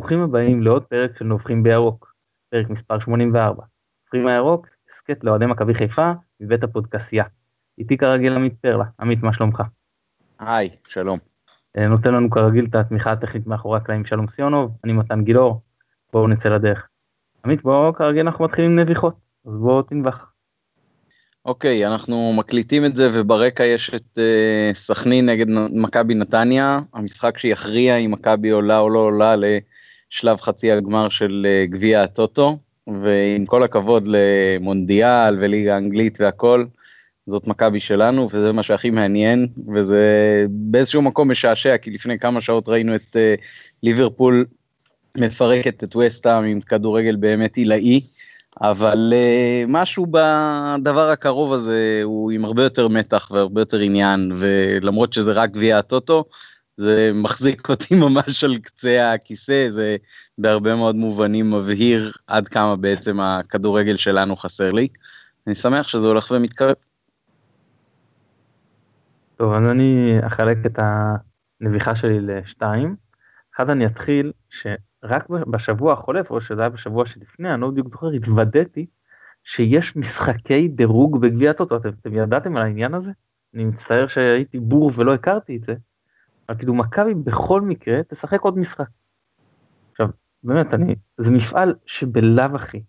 ברוכים הבאים לעוד פרק של נובחים בירוק, פרק מספר 84. נובחים הירוק, סקט לאוהדי מכבי חיפה מבית הפודקאסיה. איתי כרגיל עמית פרלה. עמית, מה שלומך? היי, שלום. נותן לנו כרגיל את התמיכה הטכנית מאחורי הקלעים שלום סיונוב, אני מתן גילאור, בואו נצא לדרך. עמית, בואו כרגיל אנחנו מתחילים נביחות, אז בואו תנבח. אוקיי, אנחנו מקליטים את זה, וברקע יש את סכנין נגד מכבי נתניה, המשחק שיכריע אם מכבי עולה או לא עולה לשלב חצי הגמר של גביע הטוטו, ועם כל הכבוד למונדיאל וליגה האנגלית והכל, זאת מכבי שלנו, וזה מה שהכי מעניין, וזה באיזשהו מקום משעשע, כי לפני כמה שעות ראינו את ליברפול מפרקת את וויסט-אם עם כדורגל באמת אילאי, אבל משהו בדבר הקרוב הזה הוא עם הרבה יותר מתח והרבה יותר עניין, ולמרות שזה רק גביע הטוטו, זה מחזיק אותי ממש על קצה הכיסא, זה בהרבה מאוד מובנים מבהיר עד כמה בעצם הכדורגל שלנו חסר לי. אני שמח שזה הולך ומתקרב. טוב, אני אחלק את הנביחה שלי לשתיים. אחד, אני אתחיל שרק בשבוע החולף, או שזה היה בשבוע שלפני, אני לא בדיוק זוכר, התוודעתי שיש משחקי דירוג בגביע הטוטו. אתם ידעתם על העניין הזה? אני מצטער שהייתי בור ולא הכרתי את זה. אבל כאילו מכבי בכל מקרה תשחק עוד משחק. עכשיו, באמת, זה מפעל שבלב אחי,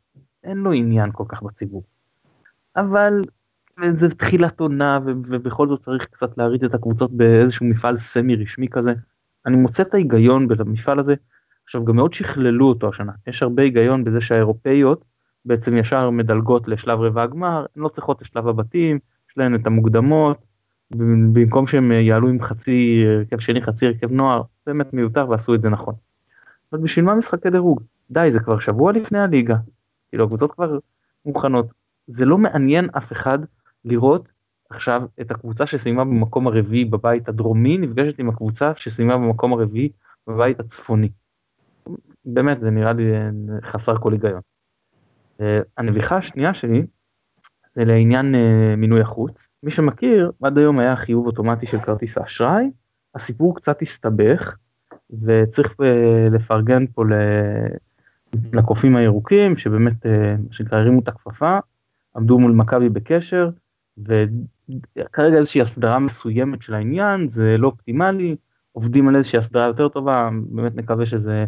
אין לו עניין כל כך בציבור. אבל זה תחילת עונה, ובכל זאת צריך קצת להריץ את הקבוצות באיזשהו מפעל סמי רשמי כזה. אני מוצא את ההיגיון במפעל הזה, עכשיו גם מאוד שכללו אותו השנה, יש הרבה היגיון בזה שהאירופאיות בעצם ישר מדלגות לשלב רבע הגמר, הן לא צריכות לשלב הבתים, יש להן את המוקדמות, במקום שהם יעלו עם חצי הרכב שני, חצי הרכב נוער, באמת מיותר ועשו את זה נכון. אבל בשביל מה משחקי דירוג? די, זה כבר שבוע לפני הליגה, כאילו הקבוצות כבר מוכנות, זה לא מעניין אף אחד לראות עכשיו את הקבוצה שסיימה במקום הרביעי בבית הדרומי, נפגשת עם הקבוצה שסיימה במקום הרביעי בבית הצפוני. באמת, זה נראה לי חסר כל היגיון. הנביחה השנייה שלי, זה לעניין מנוי החוץ. מי שמכיר, עד היום היה חיוב אוטומטי של כרטיס האשראי, הסיפור קצת הסתבך, וצריך לפרגן פה לקופים הירוקים, שבאמת, שתרימו את הכפפה, עמדו מול מכבי בקשר, וכרגע איזושהי הסדרה מסוימת של העניין, זה לא אופטימלי, עובדים על איזושהי הסדרה יותר טובה, באמת נקווה שזה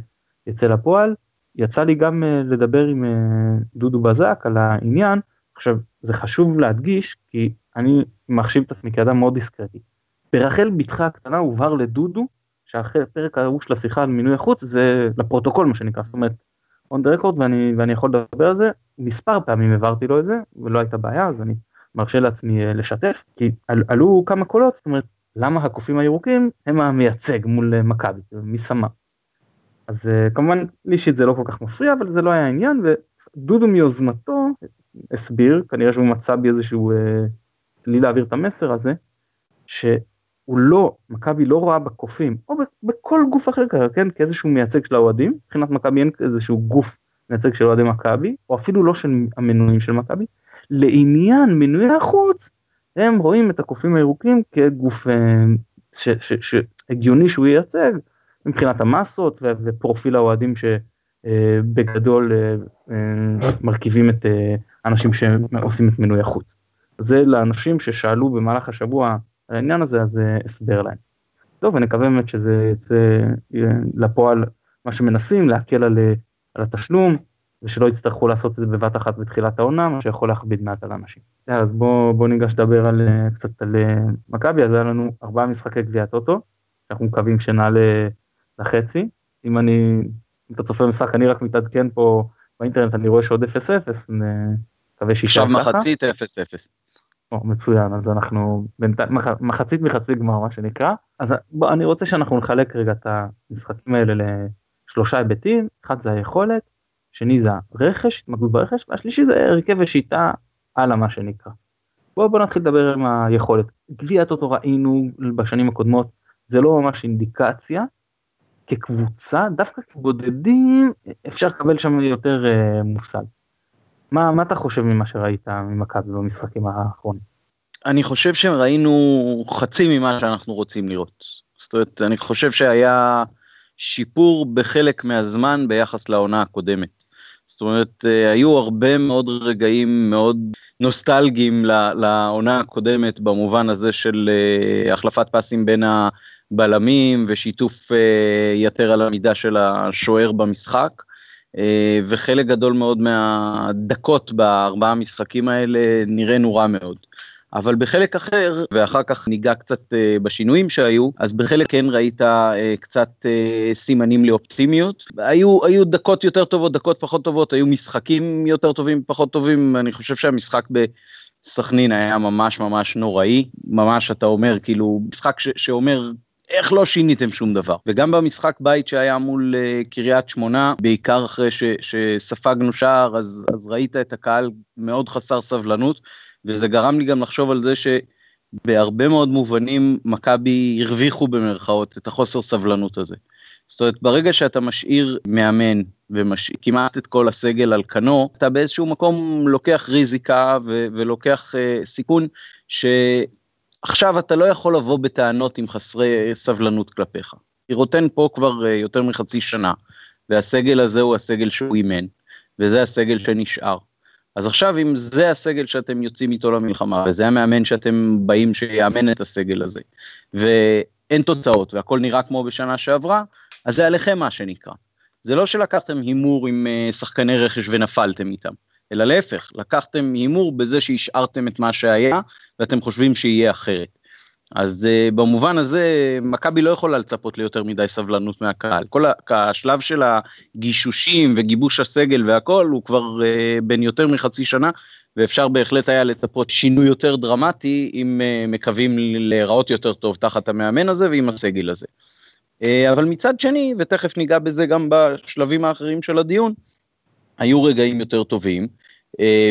יצא לפועל. יצא לי גם לדבר עם דודו בזק על העניין, עכשיו זה חשוב להדגיש, כי אני מחשיב את עצמי כאדם מאוד דיסקרטי. ברחל בתך הקטנה הובהר לדודו, שאחרי פרק ההוא של השיחה על מינוי החוץ, זה לפרוטוקול מה שנקרא, זאת אומרת, on the record, ואני יכול לדבר על זה, מספר פעמים עברתי לו את זה, ולא הייתה בעיה, אז אני מרשה לעצמי לשתף, כי עלו כמה קולות, זאת אומרת, למה הקופים הירוקים הם המייצג מול מכבי, מי שמה. אז כמובן, אישית זה לא כל כך מפריע, אבל זה לא היה העניין, ודודו מיוזמתו הסביר, כנראה שהוא מצא בי איזשהו, לי להעביר את המסר הזה, שהוא לא, מכבי לא רואה בקופים, או בכל גוף אחר ככה, כן, כאיזשהו מייצג של האוהדים, מבחינת מכבי אין איזשהו גוף מייצג של אוהדי מכבי, או אפילו לא של המנויים של מכבי, לעניין מנוי החוץ, הם רואים את הקופים הירוקים כגוף שהגיוני שהוא ייצג, מבחינת המסות ופרופיל האוהדים שבגדול מרכיבים את אנשים שעושים את מנוי החוץ. זה לאנשים ששאלו במהלך השבוע על העניין הזה, אז הסבר להם. טוב, ונקווה באמת שזה יצא לפועל מה שמנסים, להקל על התשלום, ושלא יצטרכו לעשות את זה בבת אחת בתחילת העונה, מה שיכול להכביד מעט על האנשים. אז בואו ניגש לדבר קצת על מכבי, אז היה לנו 4 משחקי גביע טוטו, שאנחנו מקווים שנעלה לחצי, אם אתה צופה משחק, אני רק מתעדכן פה באינטרנט, אני רואה שעוד 0-0, נקווה שישאר ככה. עכשיו מחצית 0-0. מצוין, אז אנחנו מחצית מחצי גמר, מה שנקרא, אז אני רוצה שאנחנו נחלק רגע את המשחקים האלה ל3 היבטים, אחד זה היכולת, שני זה רכש, התמקדות ברכש, והשלישי זה הרכב ושיטה הלאה מה שנקרא. בואו נתחיל לדבר עם היכולת. גביע טוטו ראינו בשנים הקודמות, זה לא ממש אינדיקציה, כקבוצה, דווקא כבודדים, אפשר לקבל שם יותר מושג. מה אתה חושב ממה שראית ממכבי במשחקים האחרונים? אני חושב שראינו חצי ממה שאנחנו רוצים לראות. זאת אומרת, אני חושב שהיה שיפור בחלק מהזמן ביחס לעונה הקודמת. זאת אומרת, היו הרבה מאוד רגעים מאוד נוסטלגיים לעונה הקודמת, במובן הזה של החלפת פסים בין הבלמים, ושיתוף יתר על המידה של השוער במשחק, וחלק גדול מאוד מהדקות בארבעה המשחקים האלה נראה נורא מאוד. אבל בחלק אחר, ואחר כך ניגע קצת בשינויים שהיו, אז בחלק כן ראית קצת סימנים לאופטימיות. היו דקות יותר טובות, דקות פחות טובות, היו משחקים יותר טובים, פחות טובים. אני חושב שהמשחק בסכנין היה ממש ממש נוראי. ממש אתה אומר, כאילו, משחק שאומר, איך לא שיניתם שום דבר. וגם במשחק בית שהיה מול קריית שמונה, בעיקר אחרי שספגנו שער, אז ראית את הקהל מאוד חסר סבלנות, וזה גרם לי גם לחשוב על זה שבהרבה מאוד מובנים מכבי הרוויחו במרכאות את החוסר סבלנות הזה. זאת אומרת, ברגע שאתה משאיר מאמן ומשאיר כמעט את כל הסגל על קנו, אתה באיזשהו מקום לוקח ריזיקה ולוקח סיכון, שעכשיו אתה לא יכול לבוא בטענות עם חסרי סבלנות כלפיך. רוטן פה כבר יותר מחצי שנה, והסגל הזה הוא הסגל שהוא אימן, וזה הסגל שנשאר. אז עכשיו אם זה הסגל שאתם יוצאים איתו למלחמה, וזה המאמן שאתם באים שיאמן את הסגל הזה, ואין תוצאות, והכל נראה כמו בשנה שעברה, אז זה עליכם מה שנקרא. זה לא שלקחתם הימור עם שחקני רכש ונפלתם איתם, אלא להפך, לקחתם הימור בזה שהשארתם את מה שהיה, ואתם חושבים שיהיה אחרת. אז במובן הזה, מכבי לא יכולה לצפות ליותר מדי סבלנות מהקהל. כל השלב של הגישושים וגיבוש הסגל והכל, הוא כבר בין יותר מחצי שנה, ואפשר בהחלט היה לצפות שינוי יותר דרמטי, אם מקווים להיראות יותר טוב תחת המאמן הזה ועם הסגל הזה. אבל מצד שני, ותכף ניגע בזה גם בשלבים האחרים של הדיון, היו רגעים יותר טובים,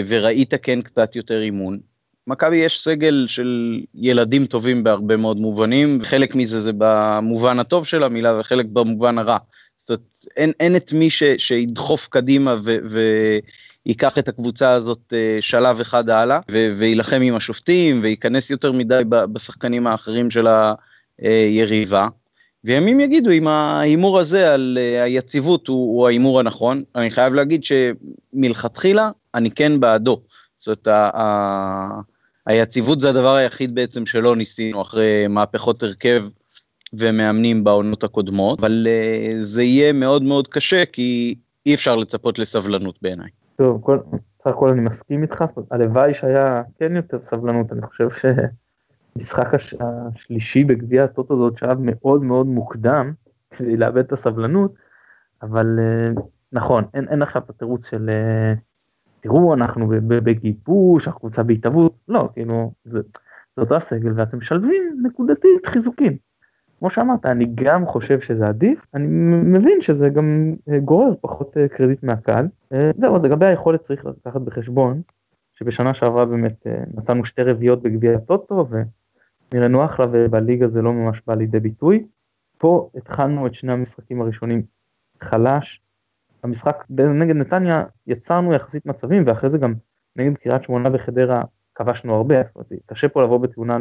וראית כן קצת יותר אימון. מכבי יש סגל של ילדים טובים בהרבה מאוד מובנים, חלק מזה זה במובן הטוב של המילה וחלק במובן הרע. זאת אומרת, אין את מי שידחוף קדימה ויקח את הקבוצה הזאת שלב אחד הלאה, וילחם עם השופטים וייכנס יותר מדי בשחקנים האחרים של היריבה. וימים יגידו אם האימור הזה על היציבות הוא האימור הנכון. אני חייב להגיד שמלכתחילה אני כן בעדו. זאת אומרת, היציבות זה הדבר היחיד בעצם שלא ניסינו אחרי מהפכות הרכב ומאמנים בעונות הקודמות, אבל זה יהיה מאוד מאוד קשה, כי אי אפשר לצפות לסבלנות בעיניי. טוב, סך הכל אני מסכים איתך, הלוואי שהיה כן יותר סבלנות. אני חושב שמשחק השלישי בגביע הטוטו זאת שעה מאוד מאוד מוקדם, כדי לאבד את הסבלנות, אבל נכון, אין עכשיו התירוץ של... תראו, אנחנו בגיבוש, הקבוצה בהתאבות, לא, כאילו, זה אותו הסגל, ואתם משלבים נקודתית חיזוקים. כמו שאמרת, אני גם חושב שזה עדיף, אני מבין שזה גם גורר פחות קרדיט מהקהל. זהו, אז לגבי היכולת צריך לקחת בחשבון, שבשנה שעברה באמת נתנו 2 רביעיות בגביע הטוטו, ונראינו אחלה, ובליגה זה לא ממש בא לידי ביטוי. פה התחלנו את 2 המשחקים הראשונים חלש, המשחק נגד נתניה יצרנו יחסית מצבים, ואחרי זה גם נגד קריית שמונה וחדרה כבשנו הרבה, קשה פה לבוא בתאונה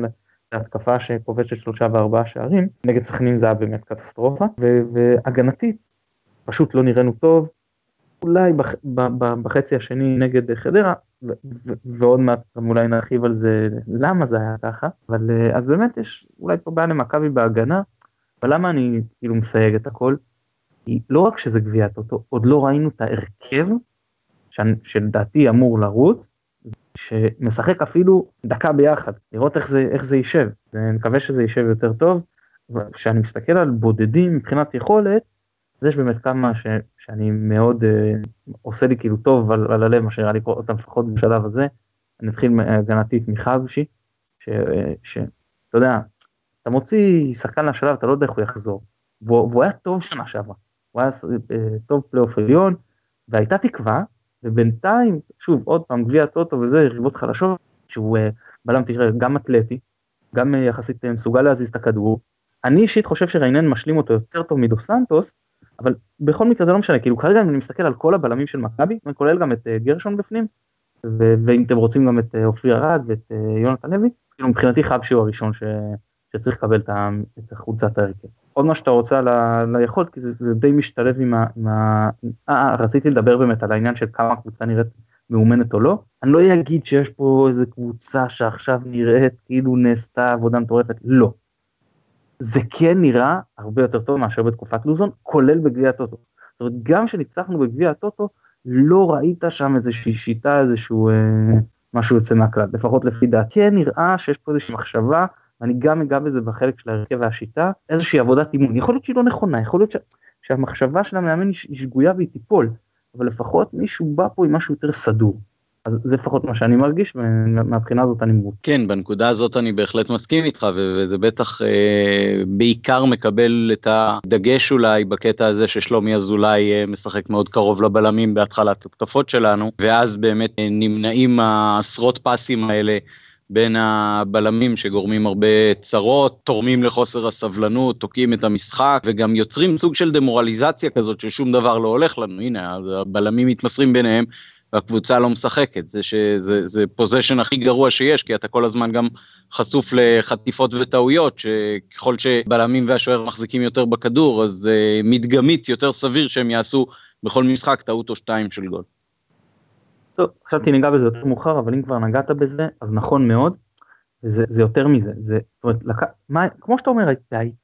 להתקפה שכובשת 3 ו4 שערים, נגד סכנין זה היה באמת קטסטרופה, והגנתית פשוט לא נראינו טוב, אולי בחצי השני נגד חדרה, ועוד מעט אולי נרחיב על זה למה זה היה ככה, אבל אז באמת יש אולי פה בעיה למכבי בהגנה, אבל למה אני כאילו מסייג את הכל? לא רק שזה גביע טוטו, עוד לא ראינו את ההרכב, שלדעתי אמור לרוץ, שמשחק אפילו דקה ביחד, לראות איך זה יישב. אני מקווה שזה יישב יותר טוב, כשאני מסתכל על בודדים מבחינת יכולת, יש באמת כמה שאני מאוד עושה לי כאילו טוב על הלב, מה שראה לי פה אותם פחות בשלב הזה. אני אתחיל מהגנתית מחבשי, שאתה יודע, אתה מוציא שחקן לשלב, אתה לא יודע איך הוא יחזור. והוא היה טוב שנה שעברה, הוא היה טוב פלייאוף עליון, והייתה תקווה, ובינתיים, שוב, עוד פעם, גביע טוטו וזה, יריבות חלשות, שהוא בלם תראה, גם אתלטי, גם יחסית מסוגל להזיז את הכדור. אני אישית חושב שריינן משלים אותו יותר טוב מדו סנטוס, אבל בכל מקרה זה לא משנה, כאילו כרגע אני מסתכל על כל הבלמים של מכבי, אני כולל גם את גרשון בפנים, ואם אתם רוצים גם את אופי הרד ואת יונת הנבי, אז כאילו מבחינתי חבשי הוא הראשון שצריך לקבל את החוצת ההרכב. עוד מה שאתה רוצה ליכולת, כי זה די משתלב עם ה... רציתי לדבר באמת על העניין של כמה קבוצה נראית מאומנת או לא. אני לא אגיד שיש פה איזו קבוצה שעכשיו נראית כאילו נעשתה עבודה מטורפת, לא. זה כן נראה הרבה יותר טוב מאשר בתקופת לוזון, כולל בגביע הטוטו. זאת אומרת, גם שניצחנו בגביע הטוטו, לא ראית שם איזושהי שיטה, איזשהו משהו יוצא מהכלל, לפחות לפי דעתי. כן נראה שיש פה איזושהי מחשבה, אני גם אגע בזה בחלק של ההרכב והשיטה, איזושהי עבודת אימון, יכול להיות שהיא לא נכונה, יכול להיות שהמחשבה של המאמן היא שגויה והיא תיפול, אבל לפחות מישהו בא פה עם משהו יותר סדור, אז זה לפחות מה שאני מרגיש, ומהבחינה הזאת אני מרגיש. כן, בנקודה הזאת אני בהחלט מסכים איתך, וזה בטח בעיקר מקבל את הדגש אולי בקטע הזה, ששלומי אזולאי משחק מאוד קרוב לבלמים בהתחלת התקפות שלנו, ואז באמת נמנעים העשרות פסים האלה, בין הבלמים שגורמים הרבה צרות, תורמים לחוסר הסבלנות, תוקעים את המשחק, וגם יוצרים סוג של דמורליזציה כזאת, ששום דבר לא הולך לנו, הנה, הבלמים מתמסרים ביניהם, והקבוצה לא משחקת, זה פוזשן הכי גרוע שיש, כי אתה כל הזמן גם חשוף לחטיפות וטעויות, שככל שבלמים והשוער מחזיקים יותר בכדור, אז מתגמית יותר סביר שהם יעשו בכל משחק טעות או שתיים של גול. טוב, חשבתי ניגע בזה יותר מאוחר, אבל אם כבר נגעת בזה, אז נכון מאוד, וזה יותר מזה, זאת אומרת, כמו שאתה אומר,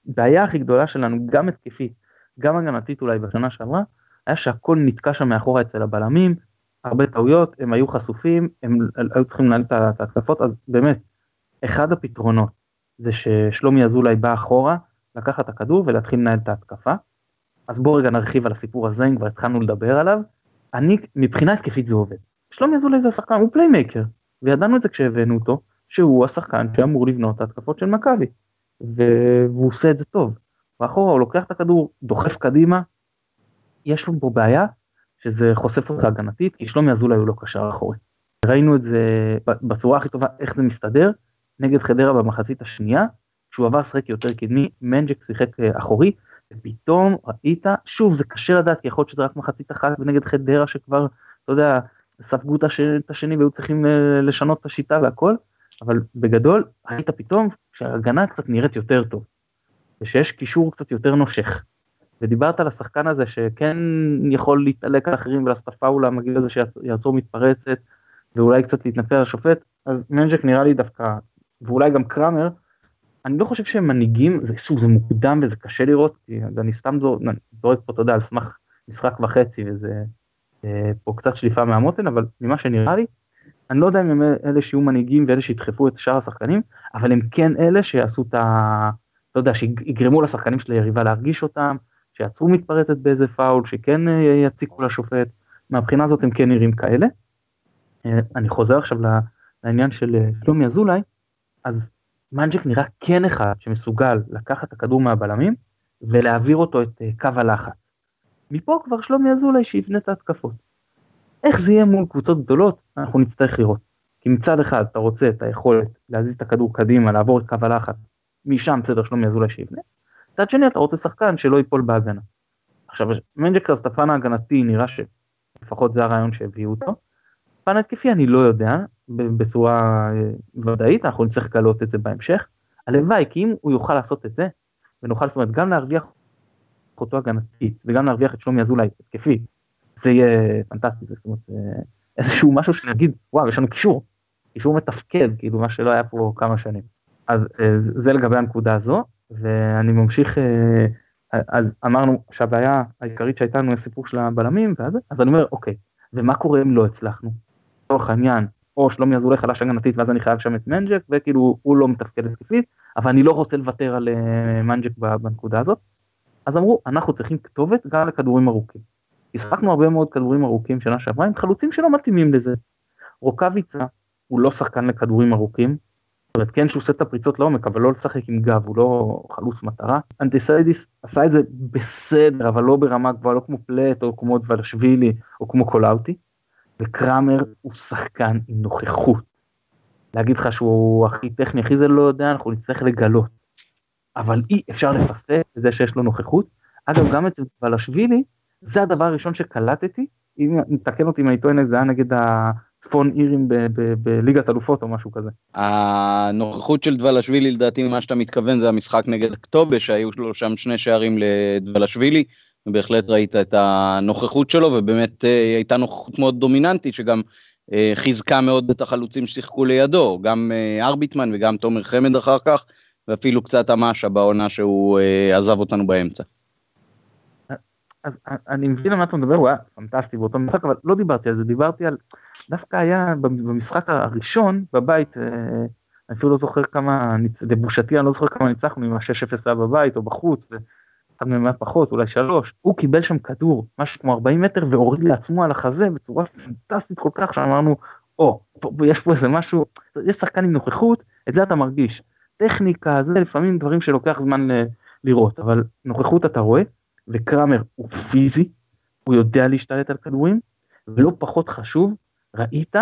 הבעיה הכי גדולה שלנו, גם התקפית, גם הגנתית אולי בשנה שעברה, היה שהכל נתקע שם מאחורה אצל הבלמים, הרבה טעויות, הם היו חשופים, הם היו צריכים לנהל את ההתקפות, אז באמת, אחד הפתרונות, זה ששלומי אזולאי בא אחורה, לקח את הכדור ולהתחיל לנהל את ההתקפה, אז בואו רגע נרחיב על הסיפור הזה, אם כבר התחלנו לדבר עליו, אני, מבחינה התקפית זה עובד. שלומי אזולאי זה השחקן, הוא פליימקר, וידענו את זה כשהבאנו אותו, שהוא השחקן שאמור לבנות את ההתקפות של מכבי, והוא עושה את זה טוב, ואחורה הוא לוקח את הכדור, דוחף קדימה, יש לו פה בעיה, שזה חושף אותה הגנתית, כי שלומי אזולאי הוא לא קשר אחורי. ראינו את זה בצורה הכי טובה, איך זה מסתדר, נגד חדרה במחצית השנייה, כשהוא עבר שחק יותר קדמי, מנג'ק שיחק אחורי, ופתאום ראית, שוב זה קשה לדעת, כי יכול להיות שזה רק מחצית אחת, ונגד חדרה שכבר, אתה יודע, ספגו את השני, והיו צריכים לשנות את השיטה והכל, אבל בגדול, ראית פתאום שההגנה קצת נראית יותר טוב, ושיש קישור קצת יותר נושך. ודיברת על השחקן הזה שכן יכול להתעלק על אחרים ולעשות פאולה, מגיע לזה שיעצור מתפרצת, ואולי קצת להתנפל על השופט, אז מנג'ק נראה לי דווקא, ואולי גם קרמר, אני לא חושב שהם מנהיגים, זה מוקדם וזה קשה לראות, כי אני סתם זורק פה תודה על סמך משחק וחצי, וזה פה קצת שליפה מהמותן, אבל ממה שנראה לי, אני לא יודע אם הם אלה שיהיו מנהיגים ואלה שידחפו את שאר השחקנים, אבל הם כן אלה שיעשו את ה... לא יודע, שיגרמו לשחקנים של היריבה להרגיש אותם, שיצרו מתפרצת באיזה פאול, שכן יציקו לשופט, מהבחינה הזאת הם כן נראים כאלה. אני חוזר עכשיו לעניין של שלומי אזולאי, אז מנג'ק נראה כן אחד שמסוגל לקחת את הכדור מהבלמים, ולהעביר אותו את קו הלחץ. מפה כבר שלומי אזולאי שיבנה את ההתקפות. איך זה יהיה מול קבוצות גדולות? אנחנו נצטרך לראות. כי מצד אחד אתה רוצה את היכולת להזיז את הכדור קדימה, לעבור את קו הלחץ, משם צדר שלומי אזולאי שיבנה. צד שני, אתה רוצה שחקן שלא ייפול בהגנה. עכשיו, מנג'ק אז את הפן ההגנתי נראה שלפחות זה הרעיון שהביאו אותו. פן התקפי אני לא יודע, בצורה ודאית, אנחנו נצטרך לגלות את זה בהמשך. הלוואי, כי אם הוא יוכל לעשות את זה, ונוכל, זאת אומרת, גם להרוויח אותו הגנתית, וגם להרוויח את שלומי אזולאי, התקפי, זה יהיה פנטסטי, זאת אומרת, איזשהו משהו שנגיד, וואו, יש לנו קישור מתפקד, כאילו מה שלא היה פה כמה שנים. אז זה לגבי הנקודה הזו. ואני ממשיך, אז אמרנו שהבעיה העיקרית שהייתה לנו הסיפור של הבלמים, אז אני אומר, אוקיי, ומה קורה אם לא הצלחנו? תוך העניין, או שלומי אזולאי חלש הגנתית, ואז אני חייב שם את מנג'ק, וכאילו הוא לא מתפקד התקפית, אבל אני לא רוצה לוותר על מנג'ק בנקודה הזאת. אז אמרו, אנחנו צריכים כתובת גם לכדורים ארוכים. השחקנו הרבה מאוד כדורים ארוכים שנה שעברה, עם חלוצים שלא מתאימים לזה. רוקביץ' הוא לא שחקן לכדורים ארוכים, כן שהוא עושה את הפריצות לעומק, אבל לא לשחק עם גב, הוא לא חלוץ מטרה. אנטיסיידיס עשה את זה בסדר, אבל לא ברמה גבוהה, לא כמו פלט, או כמו דו-לשבילי, או כמו קולאוטי. וקרמר הוא שחקן עם נוכחות. להגיד לך שהוא הכי טכני, הכי זה לא יודע, אנחנו נצטרך לגלות. אבל אי אפשר לפספס את זה שיש לו נוכחות. אגב, גם אצל דו-לשבילי, זה הדבר הראשון שקלטתי, אם נתקן אותי מהעיתון הזה, נגד צפון אירים בליגת אלופות או משהו כזה. הנוכחות של דו-לשבילי, לדעתי מה שאתה מתכוון, זה המשחק נגד אוקטובר, שהיו לו שם 2 שערים לדו-לשבילי, ובהחלט ראית את הנוכחות שלו, ובאמת הייתה נוכחות מאוד דומיננטית, שגם חיזקה מאוד את החלוצים ששיחקו לידו, גם ארביטמן וגם תומר חמד אחר כך, ואפילו קצת המשה בעונה שהוא עזב אותנו באמצע. אז אני מבין למה אתה מדבר, הוא היה פנטסטי באותו משחק, אבל לא דיברתי על זה, דיברתי על, דווקא היה במשחק הראשון, בבית, אני אפילו לא זוכר כמה, דבושתי, אני לא זוכר כמה ניצחנו, עם ה-6-0 בבית או בחוץ, אחד ממה פחות, אולי 3, הוא קיבל שם כדור, משהו כמו 40 מטר, והוריד לעצמו על החזה, בצורה פנטסטית כל כך, שאמרנו, או, יש פה איזה משהו, יש שחקן עם נוכחות, את זה אתה מרגיש, טכניקה, זה לפעמים דברים שלוקח זמן לראות, אבל נוכחות אתה רואה, וקרמר הוא פיזי, הוא יודע להשתלט על כדורים, ולא פחות חשוב, ראית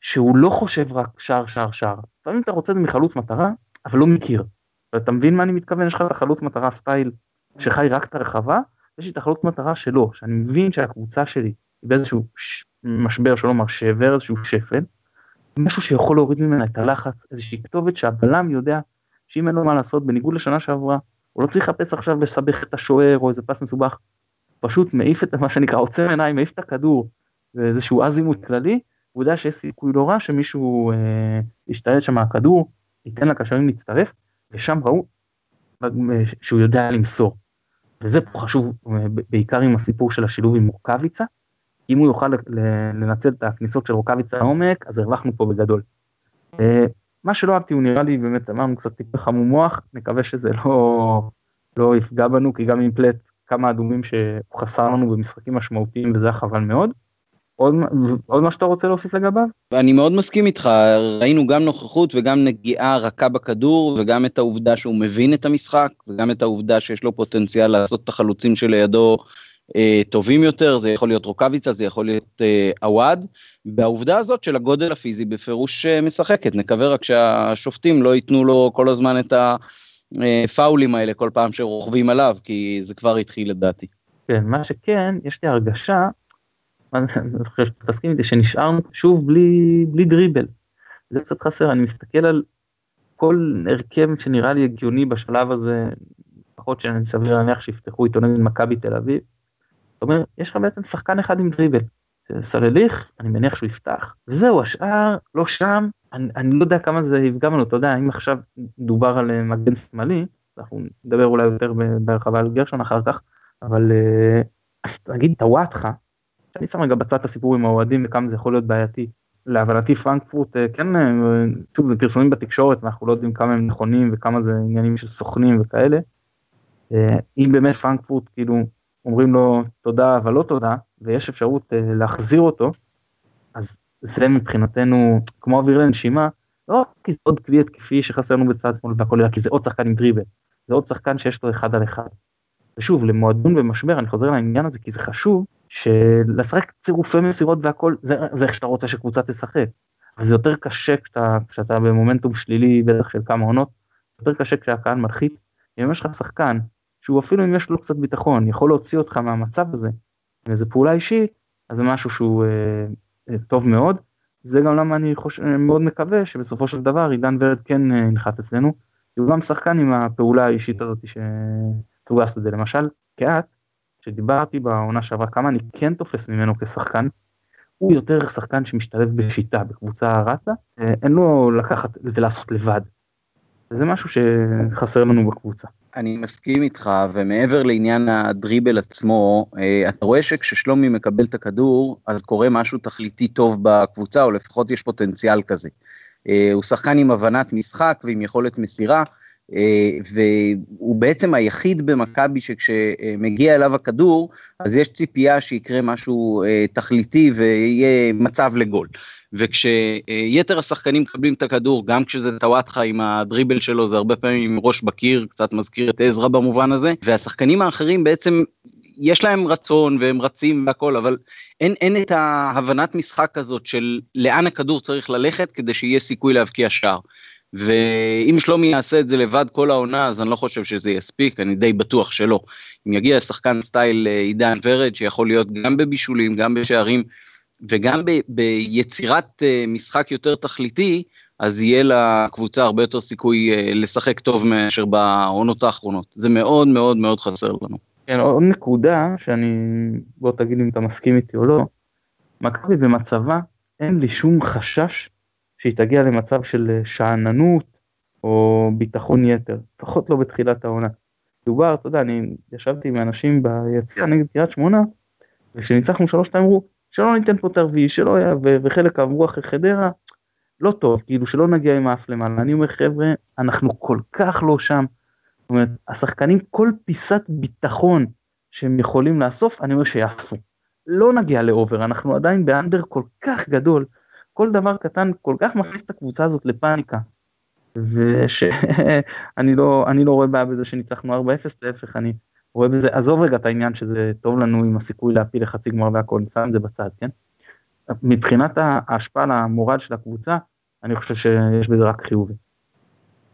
שהוא לא חושב רק שער, שער, שער. לפעמים אתה רוצה את זה מחלוץ מטרה, אבל לא מכיר. ואתה מבין מה אני מתכוון, יש לך את החלוץ מטרה סטייל, שחי רק את הרחבה, יש לי את החלוץ מטרה שלו, שאני מבין שהקבוצה שלי, היא באיזשהו משבר שלא מרשבר, איזשהו שפל, משהו שיכול להוריד ממנה את הלחץ, איזושהי כתובת שהבלם יודע, שאם אין לו מה לעשות, בניגוד לשנה שעברה, הוא לא צריך לחפש עכשיו לסבך את השוער, או איזה פס מסובך, פשוט מעיף את מה שנקרא, עוצם עיניים, מעיף את הכדור, ואיזשהו עזימות כללי, הוא יודע שיש סיכוי לא רע, שמישהו ישתלט שם הכדור, ייתן לקשרים להצטרף, ושם ראו שהוא יודע למסור. וזה פה חשוב, בעיקר עם הסיפור של השילוב עם רוקביצה, אם הוא יוכל לנצל את הכניסות של רוקביצה לעומק, אז הרווחנו פה בגדול. מה שלא אהבתי, הוא נראה לי, באמת אמרנו קצת טיפה חמום מוח, נקווה שזה לא יפגע בנו, כי גם עם פלט כמה אדומים שהוא חסר לנו במשחקים משמעותיים, וזה חבל מאוד. עוד מה שאתה רוצה להוסיף לגביו? אני מאוד מסכים איתך, ראינו גם נוכחות וגם נגיעה רכה בכדור, וגם את העובדה שהוא מבין את המשחק, וגם את העובדה שיש לו פוטנציאל לעשות את החלוצים שלידו, טובים יותר, זה יכול להיות רוקביצה, זה יכול להיות עווד, והעובדה הזאת של הגודל הפיזי בפירוש משחקת, נקווה רק שהשופטים לא ייתנו לו כל הזמן את הפאולים האלה, כל פעם שרוכבים עליו, כי זה כבר התחיל לדעתי. כן, מה שכן, יש לי הרגשה, אני חושב שתסכים איתי, שנשארנו שוב בלי דריבל, זה קצת חסר, אני מסתכל על כל הרכב שנראה לי הגיוני בשלב הזה, פחות שאני סביר להניח שיפתחו איתו נגד מכבי תל אביב, זאת אומרת, יש לך בעצם שחקן אחד עם דריבל, סלליך, אני מניח שהוא יפתח, וזהו, השאר, לא שם, אני לא יודע כמה זה יפגע לנו, אתה יודע, אם עכשיו דובר על מגן שמאלי, אנחנו נדבר אולי יותר בהרחבה על גרשון אחר כך, אבל נגיד, תאווה אותך, אני שם רגע בצד הסיפור עם האוהדים, וכמה זה יכול להיות בעייתי, להבנתי פרנקפורט, כן, שוב, זה פרסומים בתקשורת, אנחנו לא יודעים כמה הם נכונים, וכמה זה עניינים של סוכנים וכאלה, אם באמת פרנקפורט, כאילו, אומרים לו תודה אבל לא תודה, ויש אפשרות להחזיר אותו, אז זה מבחינתנו, כמו אוויר לנשימה, לא כי זה עוד כלי התקפי שחסרנו בצד שמאל והכל, אלא כי זה עוד שחקן עם דריבל, זה עוד שחקן שיש לו אחד על אחד. ושוב, למועדון במשבר, אני חוזר לעניין הזה, כי זה חשוב, שלשחק צירופי מסירות והכל, זה איך שאתה רוצה שקבוצה תשחק. אבל זה יותר קשה כשאתה במומנטום שלילי, בטח של כמה עונות, זה יותר קשה כשהקהל מלחיץ, אם יש לך שחקן, שהוא אפילו אם יש לו קצת ביטחון, יכול להוציא אותך מהמצב הזה, וזה פעולה אישית, אז זה משהו שהוא טוב מאוד, זה גם למה אני מאוד מקווה, שבסופו של דבר, עידן ורד כן ינחת אצלנו, הוא גם שחקן עם הפעולה האישית הזאת, שתוגע לעשות את זה, למשל, כעת, שדיברתי בעונה שעברה, כמה אני כן תופס ממנו כשחקן, הוא יותר שחקן שמשתלב בשיטה, בקבוצה הרצה, אין לו לקחת ולעשות לבד, זה משהו שחסר לנו בקבוצה. אני מסכים איתך, ומעבר לעניין הדריבל עצמו, אתה רואה שכששלומי מקבל את הכדור, אז קורה משהו תכליתי טוב בקבוצה, או לפחות יש פוטנציאל כזה. הוא שחקן עם הבנת משחק ועם יכולת מסירה, והוא בעצם היחיד במכבי שכשמגיע אליו הכדור, אז יש ציפייה שיקרה משהו תכליתי ויהיה מצב לגול. וכשיתר השחקנים מקבלים את הכדור, גם כשזה טוואטחה עם הדריבל שלו, זה הרבה פעמים עם ראש בקיר, קצת מזכיר את עזרה במובן הזה, והשחקנים האחרים בעצם, יש להם רצון והם רצים והכל, אבל אין את ההבנת משחק הזאת של לאן הכדור צריך ללכת, כדי שיהיה סיכוי להבקיע שער. ואם שלומי יעשה את זה לבד כל העונה, אז אני לא חושב שזה יספיק, אני די בטוח שלא. אם יגיע שחקן סטייל עידן ורד, שיכול להיות גם בבישולים, גם בשערים, וגם ביצירת משחק יותר תכליתי, אז יהיה לקבוצה הרבה יותר סיכוי לשחק טוב מאשר בעונות האחרונות. זה מאוד מאוד מאוד חסר לנו. כן, עוד נקודה שאני, בוא תגיד אם אתה מסכים איתי או לא, מכבי במצבה אין לי שום חשש שהיא תגיע למצב של שעננות או ביטחון יתר, פחות לא בתחילת העונה. דובר, אתה יודע, אני ישבתי עם אנשים ביציאה נגד קריית שמונה, וכשניצחנו 3-2 אמרו, שלא ניתן פה תרביעי, שלא היה, וחלק אמרו אחרי חדרה, לא טוב, כאילו שלא נגיע עם האף למעלה. אני אומר, חבר'ה, אנחנו כל כך לא שם. זאת אומרת, השחקנים, כל פיסת ביטחון שהם יכולים לאסוף, אני אומר שיעשו. לא נגיע לאובר, אנחנו עדיין באנדר כל כך גדול, כל דבר קטן כל כך מכניס את הקבוצה הזאת לפאניקה. אני לא רואה בעיה בזה שניצחנו 4-0, להפך, אני רואה בזה, עזוב רגע את העניין שזה טוב לנו עם הסיכוי להפיל לחצי גמר והכל, נסע עם זה בצד, כן? מבחינת ההשפעה למורד של הקבוצה, אני חושב שיש בזה רק חיובי.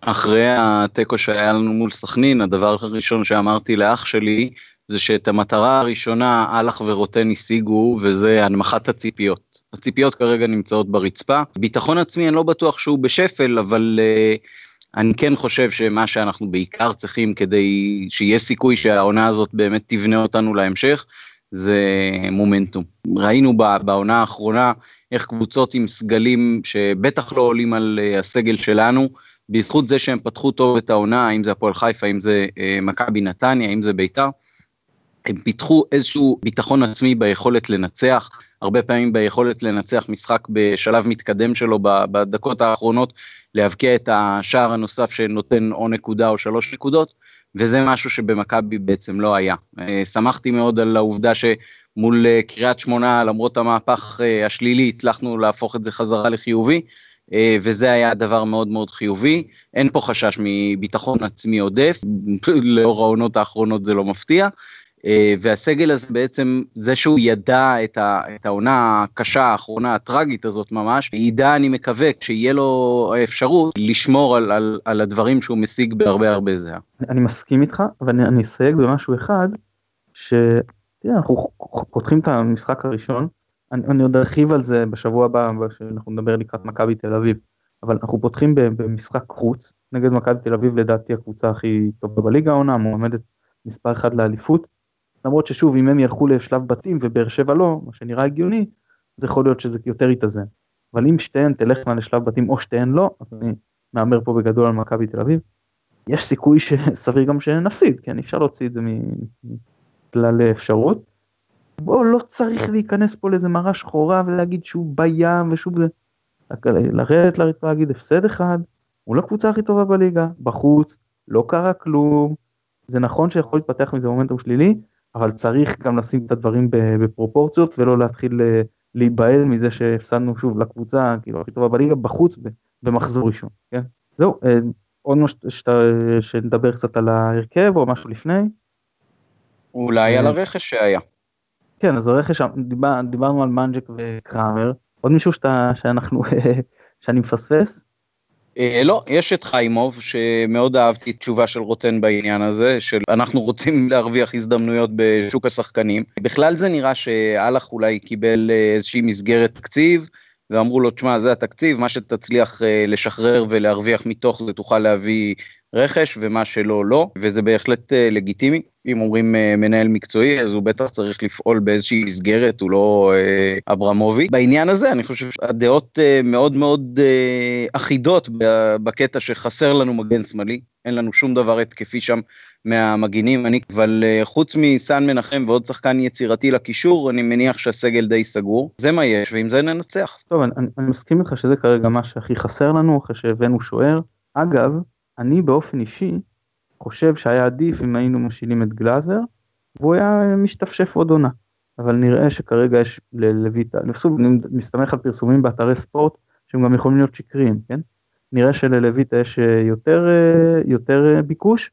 אחרי הטקו שהיה לנו מול סכנין, הדבר הראשון שאמרתי לאח שלי, זה שאת המטרה הראשונה, הלך ורוטן השיגו, וזה הנמחת הציפיות. הציפיות כרגע נמצאות ברצפה. ביטחון עצמי אני לא בטוח שהוא בשפל, אבל אני כן חושב שמה שאנחנו בעיקר צריכים כדי שיהיה סיכוי שהעונה הזאת באמת תבנה אותנו להמשך, זה מומנטום. ראינו בעונה האחרונה איך קבוצות עם סגלים שבטח לא עולים על הסגל שלנו, בזכות זה שהם פתחו טוב את העונה, אם זה הפועל חיפה, אם זה מכבי נתניה, אם זה ביתר, הם פיתחו איזשהו ביטחון עצמי ביכולת לנצח, הרבה פעמים ביכולת לנצח משחק בשלב מתקדם שלו בדקות האחרונות, להבקיע את השער הנוסף שנותן או נקודה או 3 נקודות, וזה משהו שבמכבי בעצם לא היה. שמחתי מאוד על העובדה שמול קריית שמונה, למרות המהפך השלילי, הצלחנו להפוך את זה חזרה לחיובי, וזה היה דבר מאוד מאוד חיובי. אין פה חשש מביטחון עצמי עודף, לאור העונות האחרונות זה לא מפתיע, והסגל הזה בעצם, זה שהוא ידע את העונה הקשה, האחרונה הטרגית הזאת ממש, ידע, אני מקווה, כשיהיה לו אפשרות לשמור על הדברים שהוא משיג בהרבה הרבה זה. אני מסכים איתך, אבל אני אסייג במשהו אחד, שאנחנו פותחים את המשחק הראשון, אני עוד ארחיב על זה בשבוע הבא, שאנחנו נדבר לקראת מכבי תל אביב, אבל אנחנו פותחים במשחק חוץ, נגד מכבי תל אביב, לדעתי הקבוצה הכי טובה בליגה העונה, מועמדת מספר 1 לאליפות, למרות ששוב, אם הם ילכו לשלב בתים ובאר שבע לא, מה שנראה הגיוני, זה יכול להיות שזה יותר יתאזן. אבל אם שתיהן תלכנה לשלב בתים או שתיהן לא, אז אני מאמר פה בגדול על מכבי תל אביב, יש סיכוי שסביר גם שנפסיד, כן, אפשר להוציא את זה מכלל אפשרות. בואו, לא צריך להיכנס פה לאיזה מראה שחורה ולהגיד שהוא בים ושוב זה, לרדת לרצפה להגיד הפסד אחד, הוא לא קבוצה הכי טובה בליגה, בחוץ, לא קרה כלום, זה נכון שיכול להתפתח מזה מומנטום שלילי, אבל צריך גם לשים את הדברים בפרופורציות, ולא להתחיל להיבהל מזה שהפסדנו שוב לקבוצה, כאילו הכי טובה בליגה, בחוץ, במחזור ראשון, כן? זהו, עוד שנדבר קצת על ההרכב, או משהו לפני? אולי על הרכש שהיה. כן, אז הרכש, דיברנו על מנג'ק וקרמר, עוד מישהו שאני מפספס? לא, יש את חיימוב, שמאוד אהבתי תשובה של רוטן בעניין הזה, של אנחנו רוצים להרוויח הזדמנויות בשוק השחקנים. בכלל זה נראה שאלך אולי קיבל איזושהי מסגרת תקציב, ואמרו לו, תשמע, זה התקציב, מה שתצליח לשחרר ולהרוויח מתוך זה תוכל להביא רכש, ומה שלא, לא, וזה בהחלט לגיטימי. אם אומרים מנהל מקצועי, אז הוא בטח צריך לפעול באיזושהי מסגרת, הוא לא אברמובי. בעניין הזה, אני חושב שהדעות מאוד מאוד אחידות בקטע שחסר לנו מגן שמאלי, אין לנו שום דבר התקפי שם מהמגינים, אבל חוץ מסן מנחם ועוד שחקן יצירתי לקישור, אני מניח שהסגל די סגור, זה מה יש, ועם זה ננצח. טוב, אני מסכים לך שזה כרגע מה שהכי חסר לנו, אחרי שהבאנו שוער. אגב, אני באופן אישי חושב שהיה עדיף אם היינו משילים את גלאזר, והוא היה משתפשף עוד עונה. אבל נראה שכרגע יש ללויטה, אני מסתמך על פרסומים באתרי ספורט, שהם גם יכולים להיות שקריים, כן? נראה שללויטה יש יותר ביקוש,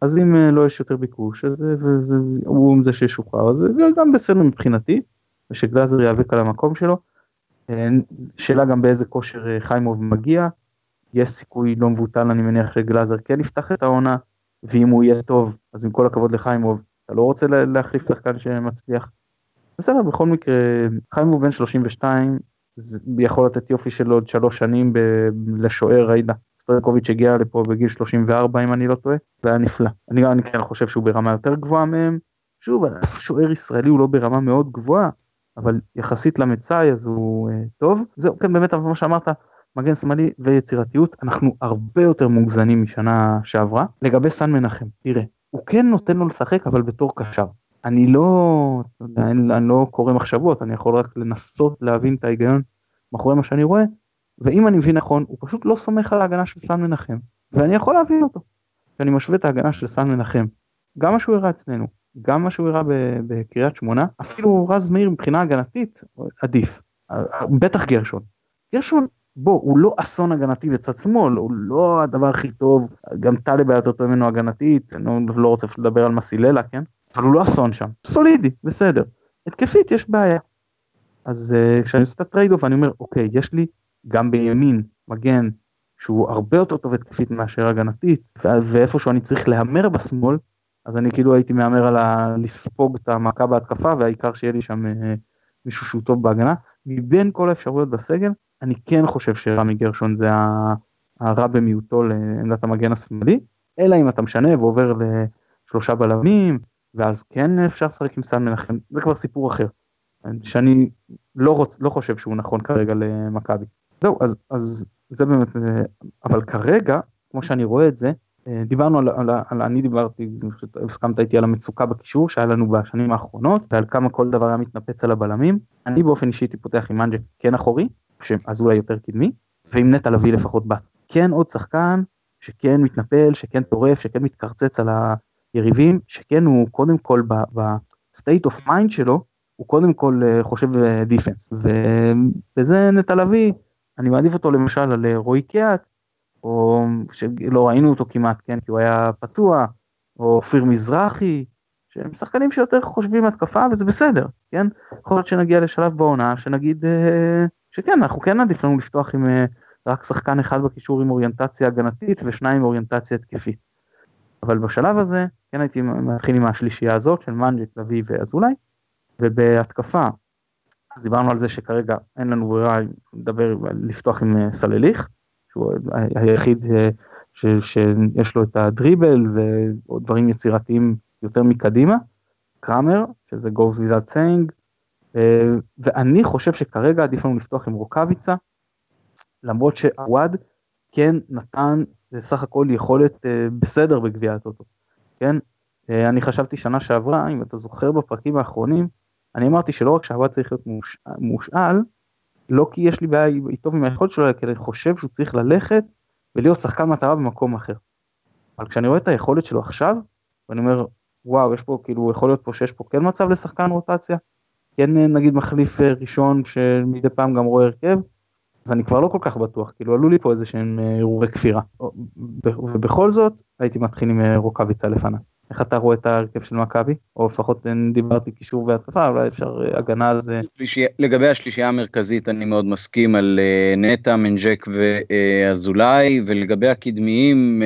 אז אם לא יש יותר ביקוש, אז הוא זה שישוחרר, אז זה גם בסדר מבחינתי, ושגלאזר יאבק על המקום שלו. שאלה גם באיזה כושר חיימוב מגיע, יש סיכוי לא מבוטל, אני מניח שגלאזר כן יפתח את העונה, ואם הוא יהיה טוב, אז עם כל הכבוד לחיימוב, אתה לא רוצה להחליף שחקן שמצליח, בסדר, בכל מקרה, חיים הוא בן 32, יכול לתת יופי של עוד 3 שנים לשוער עידה. סטרקוביץ' הגיע לפה בגיל 34, אם אני לא טועה, זה היה נפלא. אני כן חושב שהוא ברמה יותר גבוהה מהם. שוב, שוער ישראלי הוא לא ברמה מאוד גבוהה, אבל יחסית למצאי אז הוא טוב. זהו, כן, באמת, מה שאמרת, מגן שמאלי ויצירתיות, אנחנו הרבה יותר מוגזנים משנה שעברה. לגבי סן מנחם, תראה, הוא כן נותן לו לשחק, אבל בתור קשר. אני לא קורא מחשבות, אני יכול רק לנסות להבין את ההיגיון מאחורי מה שאני רואה, ואם אני מבין נכון, הוא פשוט לא סומך על ההגנה של סן מנחם, ואני יכול להבין אותו. כשאני משווה את ההגנה של סן מנחם, גם מה שהוא הראה אצלנו, גם מה שהוא הראה בקריית שמונה, אפילו רז מאיר מבחינה הגנתית, עדיף. בטח גרשון. גרשון, בוא, הוא לא אסון הגנתי בצד שמאל, הוא לא הדבר הכי טוב, גם טלי בעיית אותו ממנו הגנתית, אני לא רוצה לדבר על מסיללה, כן? אבל הוא לא אסון שם, סולידי, בסדר. התקפית יש בעיה. אז כשאני עושה את הטרייד-אוף, אני אומר, אוקיי, יש לי גם בימין מגן, שהוא הרבה יותר טוב התקפית מאשר הגנתית, ואיפשהו אני צריך להמר בשמאל, אז אני כאילו הייתי מאמר על לספוג את המעקה בהתקפה, והעיקר שיהיה לי שם מישהו שהוא טוב בהגנה. מבין כל האפשרויות בסגל, אני כן חושב שרמי גרשון זה הרע במיעוטו לעמדת המגן השמאלי, אלא אם אתה משנה ועובר ל3 בלמים, ואז כן אפשר לשחק עם סן מנחם, זה כבר סיפור אחר, שאני לא חושב שהוא נכון כרגע למכבי. זהו, אז זה באמת, אבל כרגע, כמו שאני רואה את זה, דיברנו אני דיברתי, הסכמת איתי על המצוקה בקישור, שהיה לנו בשנים האחרונות, ועל כמה כל דבר היה מתנפץ על הבלמים, אני באופן אישית פותח עם מנג'ק כן אחורי, אז אולי יותר קדמי, ועם נטע לוי לפחות בת. כן עוד שחקן, שכן מתנפל, שכן טורף, שכן מתקרצץ על היריבים, שכן הוא קודם כל בסטייט אוף מיינד שלו, הוא קודם כל חושב דיפנס. וזה נטע לוי, אני מעדיף אותו למשל על רועי קיאט, או שלא ראינו אותו כמעט, כן, כי הוא היה פצוע, או אופיר מזרחי, שהם שחקנים שיותר חושבים התקפה, וזה בסדר, כן? יכול להיות שנגיע לשלב בעונה, שנגיד שכן, אנחנו כן עדיף לנו לפתוח עם רק שחקן אחד בקישור עם אוריינטציה הגנתית, ו2 עם אוריינטציה התקפית. אבל בשלב הזה, כן הייתי מתחיל עם השלישייה הזאת, של מנג'ק, לוי ואזולאי, ובהתקפה, אז דיברנו על זה שכרגע אין לנו ברירה לפתוח עם סלליך, שהוא היחיד שיש לו את הדריבל, ודברים יצירתיים יותר מקדימה, קרמר, שזה goes without saying, ואני חושב שכרגע עדיף לנו לפתוח עם רוקביצה, למרות שעווד כן נתן סך הכל יכולת בסדר בגביע הטוטו, כן? אני חשבתי שנה שעברה, אם אתה זוכר בפרקים האחרונים, אני אמרתי שלא רק שעווד צריך להיות מושאל, לא כי יש לי בעיה איתו עם היכולת שלו, כי אני חושב שהוא צריך ללכת ולהיות שחקן מטרה במקום אחר. אבל כשאני רואה את היכולת שלו עכשיו, ואני אומר, וואו, יש פה, כאילו, יכול להיות פה שיש פה כן מצב לשחקן רוטציה, כן, נגיד, מחליף ראשון שמדי פעם גם רואה הרכב, אז אני כבר לא כל כך בטוח, כאילו עלו לי פה איזה שהם אירורי כפירה. ובכל זאת, הייתי מתחיל עם רוקביצה לפני. איך אתה רואה את ההרכב של מכבי? או לפחות דיברתי קישור והתקפה, אולי אפשר הגנה על זה. לגבי השלישייה המרכזית, אני מאוד מסכים על נטע, מנג'ק ואזולאי, ולגבי הקדמיים,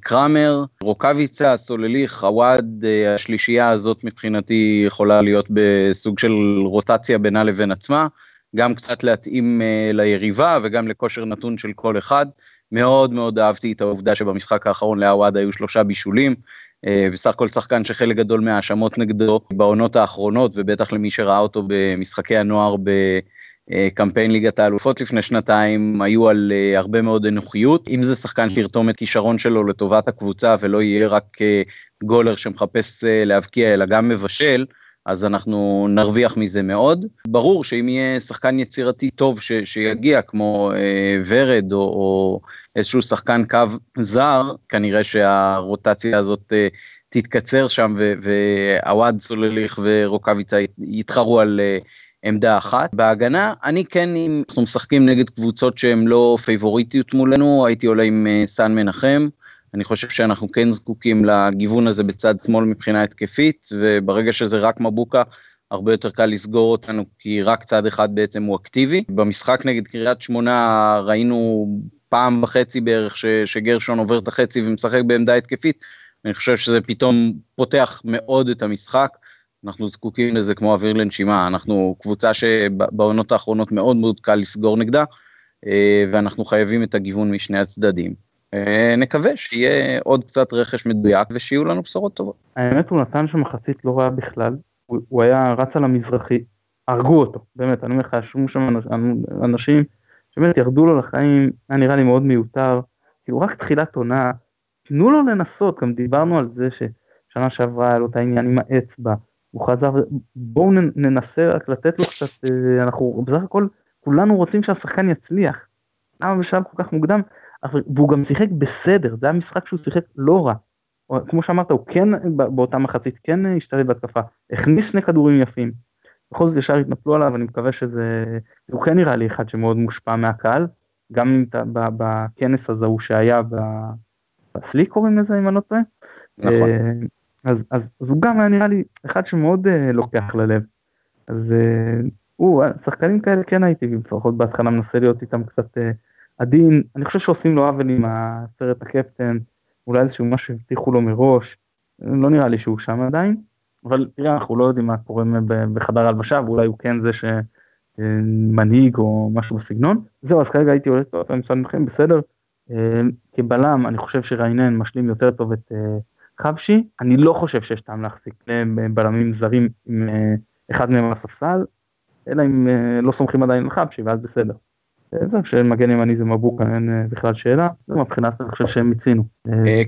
קרמר, רוקביצה, סולליך, עווד, השלישייה הזאת מבחינתי יכולה להיות בסוג של רוטציה בינה לבין עצמה, גם קצת להתאים ליריבה וגם לכושר נתון של כל אחד. מאוד מאוד אהבתי את העובדה שבמשחק האחרון לעווד היו 3 בישולים, בסך הכל שחקן שחלק גדול מהאשמות נגדו בעונות האחרונות, ובטח למי שראה אותו במשחקי הנוער בקמפיין ליגת האלופות לפני 2 שנתיים, היו על הרבה מאוד אנוכיות. אם זה שחקן שירתום את כישרון שלו לטובת הקבוצה, ולא יהיה רק גולר שמחפש להבקיע, אלא גם מבשל, אז אנחנו נרוויח מזה מאוד. ברור שאם יהיה שחקן יצירתי טוב שיגיע, כמו ורד או איזשהו שחקן קו זר, כנראה שהרוטציה הזאת תתקצר שם, ועווד, סולליך ורוקביצה יתחרו על עמדה אחת. בהגנה, אני כן, אם אנחנו משחקים נגד קבוצות שהן לא פייבוריטיות מולנו, הייתי עולה עם סן מנחם. אני חושב שאנחנו כן זקוקים לגיוון הזה בצד שמאל מבחינה התקפית, וברגע שזה רק מבוקה, הרבה יותר קל לסגור אותנו, כי רק צד אחד בעצם הוא אקטיבי. במשחק נגד קריית שמונה ראינו 1.5 פעם בערך שגרשון עובר את החצי ומשחק בעמדה התקפית, אני חושב שזה פתאום פותח מאוד את המשחק, אנחנו זקוקים לזה כמו אוויר לנשימה, אנחנו קבוצה שבעונות האחרונות מאוד מאוד קל לסגור נגדה, ואנחנו חייבים את הגיוון משני הצדדים. נקווה שיהיה עוד קצת רכש מדויק, ושיהיו לנו בשורות טובות. האמת הוא נתן שמחצית לא ראה בכלל, הוא היה רץ על המזרחי, הרגו אותו, באמת, אני מחשמו שם אנשים, שבאמת ירדו לו לחיים, היה נראה לי מאוד מיותר, כאילו רק תחילת עונה, תנו לו לנסות, גם דיברנו על זה ששנה שעברה על אותה עניין עם האצבע, הוא חזר, בואו ננסה רק לתת לו קצת, אנחנו בסך הכל, כולנו רוצים שהשחקן יצליח, למה בשלב כל כך מוקדם, והוא גם שיחק בסדר, זה היה משחק שהוא שיחק לא רע, כמו שאמרת, הוא כן, באותה מחצית, כן השתלט בהתקפה, הכניס שני כדורים יפים, בכל זאת ישר התנפלו עליו, אני מקווה שזה, הוא כן נראה לי אחד שמאוד מושפע מהקהל, גם בכנס הזה הוא שהיה, בסליק קוראים לזה, אם אני לא טועה, נכון, אז הוא גם היה נראה לי אחד שמאוד לוקח ללב, אז הוא, שחקנים כאלה כן הייתי, לפחות בהתחלה מנסה להיות איתם קצת עדין, אני חושב שעושים לו עוול עם הסרט הקפטן, אולי איזשהו מה שהבטיחו לו מראש, לא נראה לי שהוא שם עדיין, אבל תראה, אנחנו לא יודעים מה קורה בחדר הלבשה, ואולי הוא כן זה שמנהיג או משהו בסגנון, זהו, אז כרגע הייתי עולה טוב, אני חושב בסדר, כבלם אני חושב שריינן משלים יותר טוב את חבשי, אני לא חושב שיש טעם להחזיק בלמים זרים עם אחד מהם על הספסל, אלא אם לא סומכים עדיין על חבשי, ואז בסדר. זה שמגן ימני זה מבוק, אין בכלל שאלה, זה מבחינת, אני חושב שהם מצינו.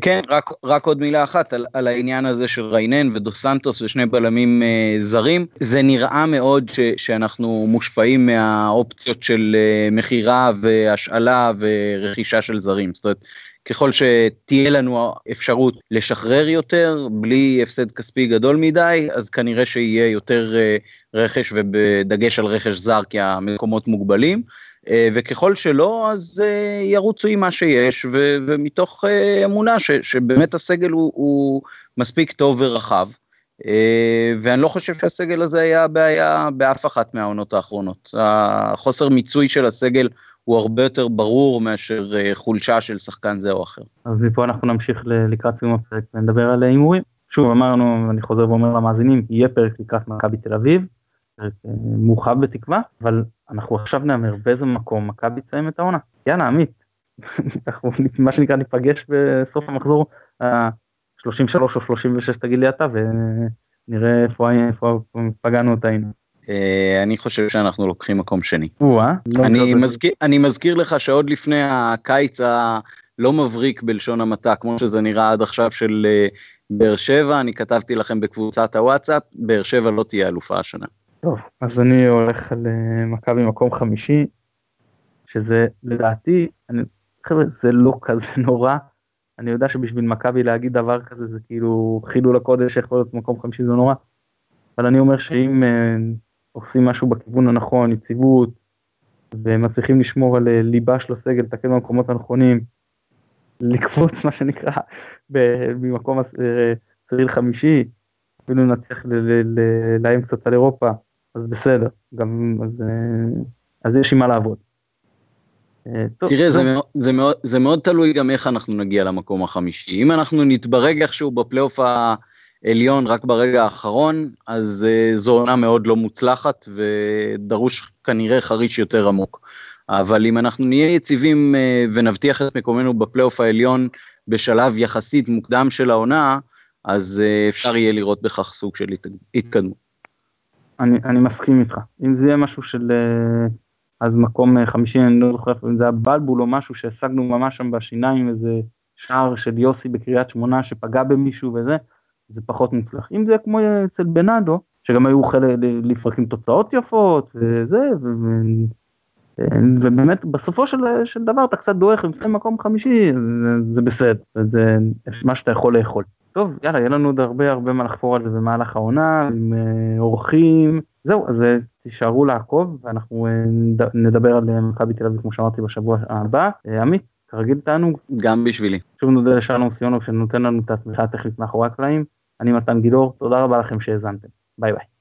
כן, רק עוד מילה אחת על העניין הזה של ריינן ודו סנטוס ושני בלמים זרים, זה נראה מאוד שאנחנו מושפעים מהאופציות של מחירה והשאלה ורכישה של זרים, זאת אומרת, ככל שתהיה לנו אפשרות לשחרר יותר, בלי הפסד כספי גדול מדי, אז כנראה שיהיה יותר רכש ובדגש על רכש זר, כי המקומות מוגבלים, וככל שלא, אז ירוצו עם מה שיש, ומתוך אמונה שבאמת הסגל הוא מספיק טוב ורחב, ואני לא חושב שהסגל הזה היה בעיה באף אחת מהעונות האחרונות. החוסר מיצוי של הסגל הוא הרבה יותר ברור מאשר חולשה של שחקן זה או אחר. אז מפה אנחנו נמשיך לקראת סיום הפרק ונדבר על הימורים. שוב, אמרנו, אני חוזר ואומר למאזינים, יהיה פרק לקראת מכבי תל אביב, פרק מורחב בתקווה, אבל אנחנו עכשיו נאמר באיזה מקום מכבי תסיים את העונה. יאללה, עמית, אנחנו, מה שנקרא, ניפגש בסוף המחזור 33 או 36, תגיד לי אתה, ונראה איפה פגענו אותנו. אני חושב שאנחנו לוקחים מקום שני. אני מזכיר לך שעוד לפני הקיץ הלא מבריק בלשון המעטה, כמו שזה נראה עד עכשיו של באר שבע, אני כתבתי לכם בקבוצת הוואטסאפ, באר שבע לא תהיה אלופה השנה. טוב, אז אני הולך למכבי במקום חמישי, שזה לדעתי, חבר'ה, זה לא כזה נורא, אני יודע שבשביל מכבי להגיד דבר כזה, זה כאילו חילול הקודש שיכול להיות במקום חמישי, זה נורא. אבל אני אומר שאם עושים משהו בכיוון הנכון, יציבות, ומצליחים לשמור על ליבה של הסגל, תקן במקומות הנכונים, לקפוץ מה שנקרא, במקום הצריל חמישי, אפילו נצליח להם קצת על אירופה, אז בסדר, גם, אז יש עם מה לעבוד. תראה, זה מאוד תלוי גם איך אנחנו נגיע למקום החמישי, אם אנחנו נתברג איכשהו בפלייאוף עליון רק ברגע האחרון, אז זו עונה מאוד לא מוצלחת, ודרוש כנראה חריש יותר עמוק. אבל אם אנחנו נהיה יציבים ונבטיח את מקומנו בפלייאוף העליון, בשלב יחסית מוקדם של העונה, אז אפשר יהיה לראות בכך סוג של התקדמות. אני מסכים איתך. אם זה יהיה משהו של, אז מקום 50, אני לא זוכר, אם זה הבלבול או משהו שהשגנו ממש שם בשיניים, איזה שער של יוסי בקריית שמונה שפגע במישהו וזה, זה פחות מוצלח. אם זה כמו אצל בנאדו, שגם היו לפרקים תוצאות יפות, וזה, ובאמת, בסופו של דבר, אתה קצת דורך, ומצא מקום חמישי, זה בסדר, זה מה שאתה יכול לאכול. טוב, יאללה, יהיה לנו עוד הרבה מה לחפור על זה במהלך העונה, עם אורחים, זהו, אז תישארו לעקוב, ואנחנו נדבר על מכבי תל אביב, כמו שאמרתי בשבוע הבא. עמית, כרגיל תענוג. גם בשבילי. שוב נודה לשלום סיונוב, שנותן לנו את התמיכה הטכנית מאחורי הקלעים. אני מתן גילאור, תודה רבה לכם שהאזנתם. ביי ביי.